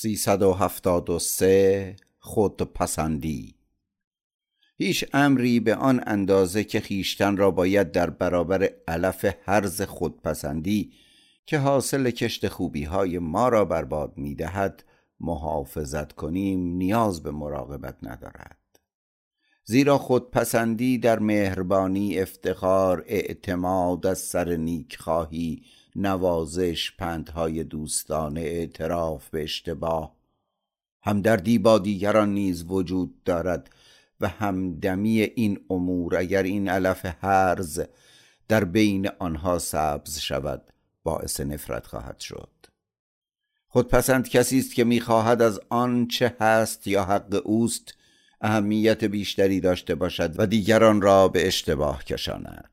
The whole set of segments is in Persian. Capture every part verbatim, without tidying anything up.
سیصد و هفتاد و سه خودپسندی. هیچ امری به آن اندازه که خیشتن را باید در برابر علف هرز خودپسندی که حاصل کشت خوبی های ما را برباد می دهد محافظت کنیم نیاز به مراقبت ندارد، زیرا خودپسندی در مهربانی، افتخار، اعتماد، از سر نیک خواهی، نوازش، پندهای دوستانه، اعتراف به اشتباه، همدردی با دیگران نیز وجود دارد و همدمی این امور اگر این علف هرز در بین آنها سبز شود باعث نفرت خواهد شد. خودپسند کسی است که می‌خواهد از آن چه هست یا حق اوست اهمیت بیشتری داشته باشد و دیگران را به اشتباه کشاند.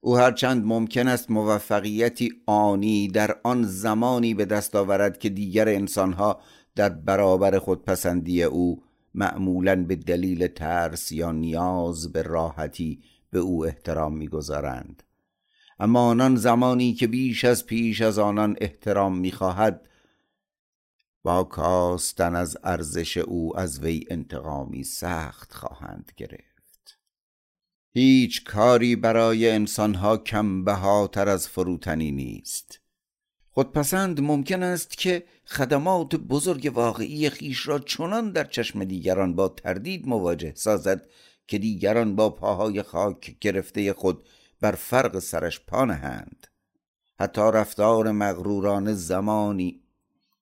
او هرچند ممکن است موفقیتی آنی در آن زمانی به دست آورد که دیگر انسانها در برابر خودپسندی او معمولاً به دلیل ترس یا نیاز به راحتی به او احترام می‌گذارند، اما آنان زمانی که بیش از پیش از آنان احترام می‌خواهد با کاستن از ارزش او از وی انتقامی سخت خواهند گرفت. هیچ کاری برای انسانها کم بهاتر از فروتنی نیست. خودپسند ممکن است که خدمات بزرگ واقعی خیش را چنان در چشم دیگران با تردید مواجه سازد که دیگران با پاهای خاک گرفته خود بر فرق سرش پا نهند. حتی رفتار مغرورانه زمانی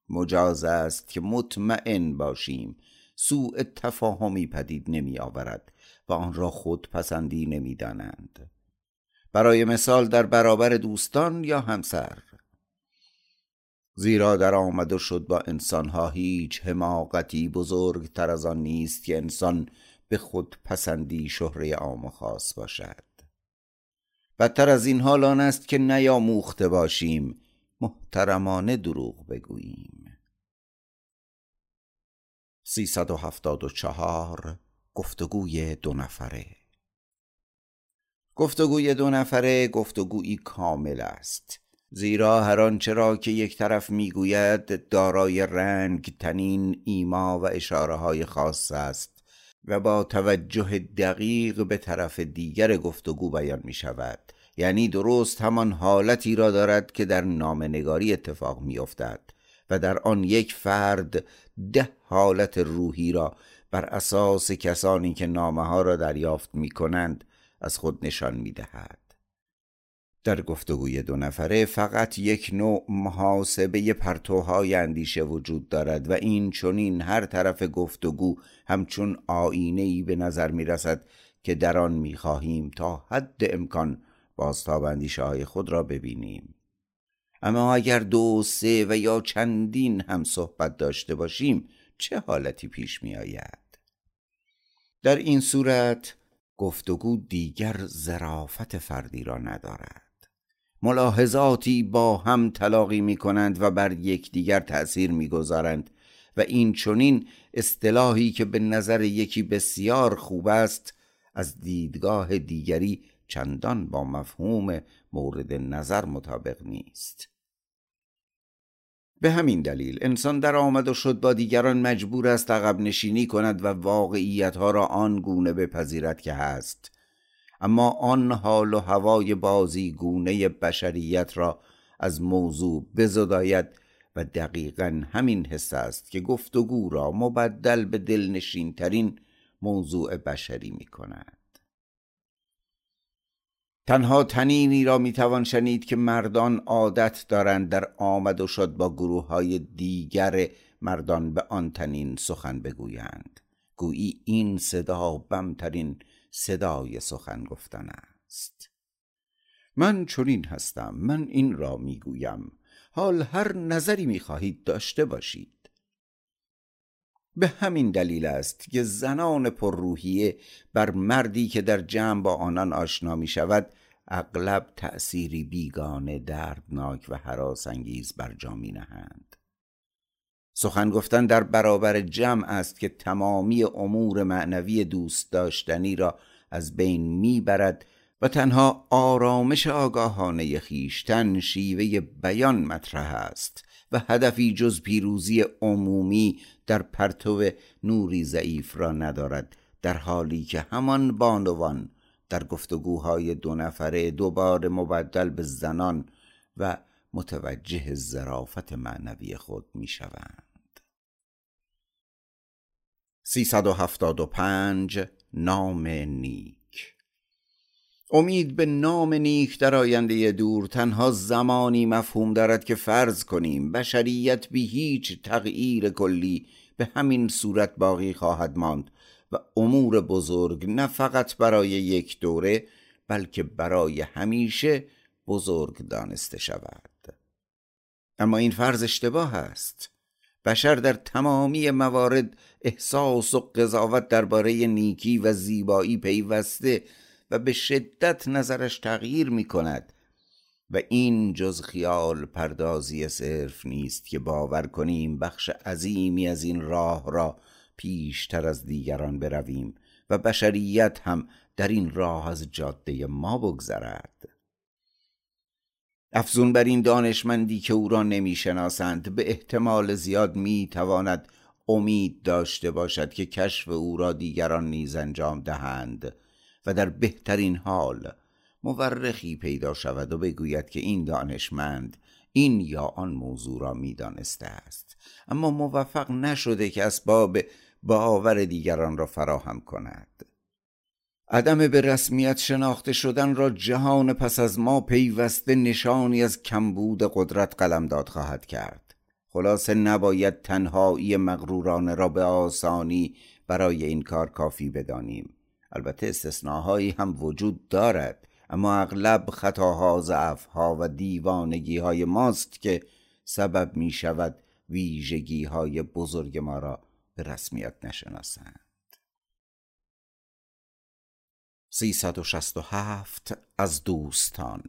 مجاز است که مطمئن باشیم سوء تفاهمی پدید نمی آورد و آن را خودپسندی نمی دانند. برای مثال در برابر دوستان یا همسر، زیرا در آمد و شد با انسانها هیچ حماقتی بزرگتر از آن نیست که انسان به خودپسندی شهره عام و خاص باشد. بدتر از این حال آن است که نیاموخته باشیم محترمانه دروغ بگوییم. سیصد و هفتاد و چهار گفتگوی دو نفره. گفتگوی دو نفره گفتگویی کامل است، زیرا هر آنچه را که یک طرف میگوید دارای رنگ، تنین، ایما و اشاره‌های خاص است و با توجه دقیق به طرف دیگر گفتگو بیان می شود، یعنی درست همان حالتی را دارد که در نامه‌نگاری اتفاق می افتد و در آن یک فرد ده حالت روحی را بر اساس کسانی که نامه‌ها را دریافت می کنند از خود نشان می دهد. در گفتگوی دو نفره فقط یک نوع محاسبه پرتوهای اندیشه وجود دارد و این چنین هر طرف گفتگو همچون آینه‌ای به نظر می رسد که در آن می خواهیم تا حد امکان بازتاب اندیشه های خود را ببینیم. اما اگر دو، سه و یا چندین هم صحبت داشته باشیم چه حالتی پیش می آید؟ در این صورت گفتگو دیگر ظرافت فردی را ندارد. ملاحظاتی با هم تلاقی می کنند و بر یکدیگر تأثیر می گذارند و این چنین اصطلاحی که به نظر یکی بسیار خوب است از دیدگاه دیگری چندان با مفهوم مورد نظر مطابق نیست. به همین دلیل انسان در آمد و شد با دیگران مجبور است عقب نشینی کند و واقعیتها را آن گونه بپذیرد که هست، اما آن حال و هوای بازی گونه بشریت را از موضوع بزداید و دقیقاً همین حس است که گفتگو را مبدل به دلنشین ترین موضوع بشری می کند. تنها تنینی را میتوان شنید که مردان عادت دارند در آمد و شد با گروه‌های دیگر مردان به آن تنین سخن بگویند، گویی این صدا بمترین صدای سخن گفتن است. من چنین هستم، من این را میگویم، حال هر نظری میخواهید داشته باشید. به همین دلیل است که زنان پرروحیه بر مردی که در جمع با آنان آشنا می شود اغلب تأثیری بیگانه، دردناک و هراس‌انگیز بر جا می نهند. سخن گفتن در برابر جمع است که تمامی امور معنوی دوست داشتنی را از بین می برد و تنها آرامش آگاهانه خویشتن شیوه بیان مطرح است و هدفی جز پیروزی عمومی در پرتو نوری ضعیف را ندارد، در حالی که همان بانوان در گفتگوهای دو نفره دوباره مبدل به زنان و متوجه ظرافت معنوی خود می شوند. سیصد و هفتاد و پنج. نام نیک. امید به نام نیک در آینده دور تنها زمانی مفهوم دارد که فرض کنیم بشریت بی هیچ تغییر کلی به همین صورت باقی خواهد ماند و امور بزرگ نه فقط برای یک دوره بلکه برای همیشه بزرگ دانسته شود. اما این فرض اشتباه است. بشر در تمامی موارد احساس و قضاوت درباره نیکی و زیبایی پیوسته و به شدت نظرش تغییر می کند و این جز خیال پردازی صرف نیست که باور کنیم بخش عظیمی از این راه را پیشتر از دیگران برویم و بشریت هم در این راه از جاده ما بگذرد. افزون بر این دانشمندی که او را نمیشناسند به احتمال زیاد می تواند امید داشته باشد که کشف او را دیگران نیز انجام دهند و در بهترین حال مورخی پیدا شود و بگوید که این دانشمند این یا آن موضوع را می دانسته است، اما موفق نشده که اسباب باور دیگران را فراهم کند. عدم به رسمیت شناخته شدن را جهان پس از ما پیوسته نشانی از کمبود قدرت قلمداد خواهد کرد. خلاصه نباید تنهایی مغرورانه را به آسانی برای این کار کافی بدانیم. البته استثناهایی هم وجود دارد، اما اغلب خطاها، ضعفها و دیوانگیهای ماست که سبب می شود ویژگیهای بزرگ ما را به رسمیت نشناسند. سیصد و شصت و هفت. از دوستان.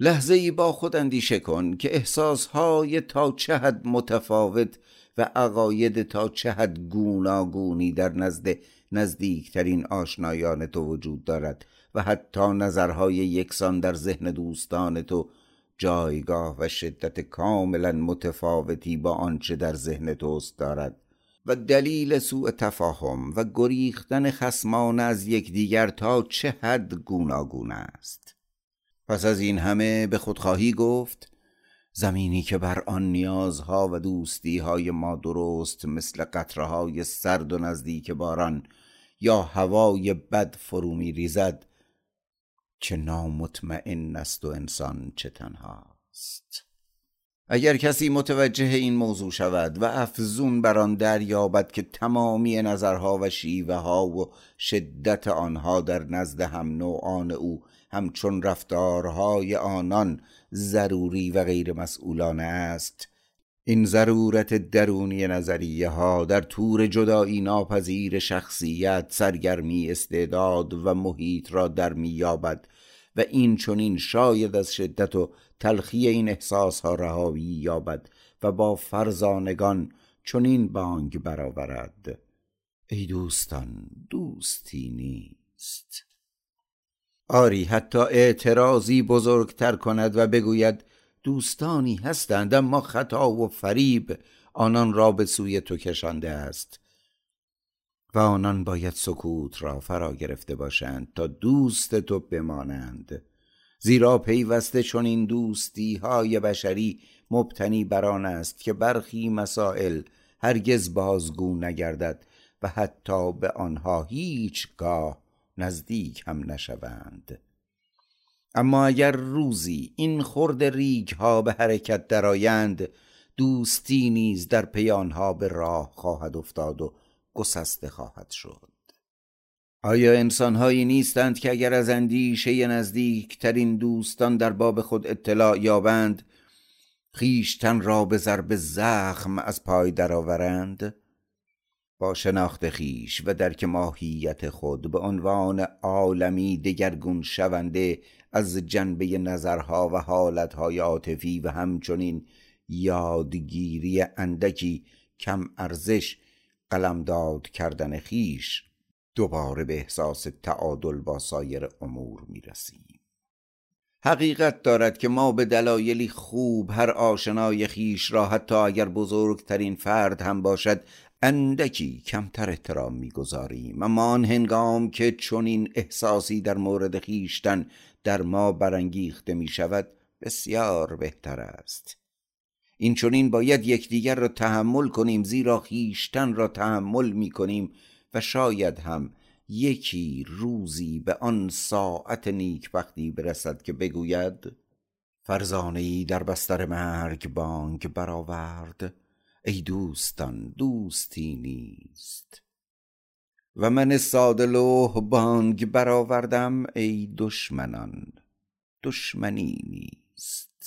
لحظه ای با خود اندیشه کن که احساسهای تا چه حد متفاوت و عقاید تا چه حد گوناگونی در نزد نزدیکترین آشنایان تو وجود دارد و حتی نظرهای یکسان در ذهن دوستان تو جایگاه و شدت کاملا متفاوتی با آنچه در ذهن توست دارد و دلیل سوء تفاهم و گریختن خصمان از یکدیگر تا چه حد گوناگون است. پس از این همه به خودخواهی گفت زمینی که بر آن نیازها و دوستیهای ما درست مثل قطره‌های سرد و نزدیک باران یا هوای بد فرو می ریزد چه نامطمئن است و انسان چه تنهاست. اگر کسی متوجه این موضوع شود و افزون بر آن دریابد که تمامی نظرها و شیوه ها و شدت آنها در نزد هم نوعان او همچون رفتارهای آنان ضروری و غیر مسئولانه است، این ضرورت درونی نظریه ها در طور جدایی ناپذیر شخصیت، سرگرمی، استعداد و محیط را در میابد و این چنین شاید از شدت و تلخی این احساس ها رهایی یابد و با فرزانگان چنین بانگ برآورد: ای دوستان، دوستی نیست. آری، حتی اعتراضی بزرگتر کند و بگوید دوستانی هستند اما خطا و فریب آنان را به سوی تو کشانده است و آنان باید سکوت را فرا گرفته باشند تا دوست تو بمانند، زیرا پیوسته چنین دوستی های بشری مبتنی بر آن است که برخی مسائل هرگز بازگو نگردد و حتی به آنها هیچگاه نزدیک هم نشوند. اما اگر روزی این خرد ریگ ها به حرکت درآیند، دوستی نیز در پی آنها به راه خواهد افتاد و گسسته خواهد شد. آیا انسان‌هایی نیستند که اگر از اندیشه نزدیکترین دوستان در باب خود اطلاع یابند، خیشتن را به ضرب زخم از پای درآورند؟ با شناخت خیش و درک ماهیت خود به عنوان عالمی دگرگون شونده از جنبه نظرها و حالتهای عاطفی و همچنین یادگیری اندکی کم ارزش، قلمداد کردن خیش، دوباره به احساس تعادل با سایر امور می رسیم. حقیقت دارد که ما به دلایلی خوب هر آشنای خیش را حتی اگر بزرگترین فرد هم باشد اندکی کمتر احترام می‌گذاریم، اما آن هنگام که چنین احساسی در مورد خیشتن در ما برانگیخته می‌شود بسیار بهتر است. این چنین باید یکدیگر را تحمل کنیم، زیرا خیشتن را تحمل می‌کنیم و شاید هم یکی روزی به آن ساعت نیکبختی برسد که بگوید فرزانه‌ای در بستر مرگ بانگ برآورد، ای دوستان دوستی نیست. و من سادلوه بانگ برآوردم، ای دشمنان دشمنی نیست.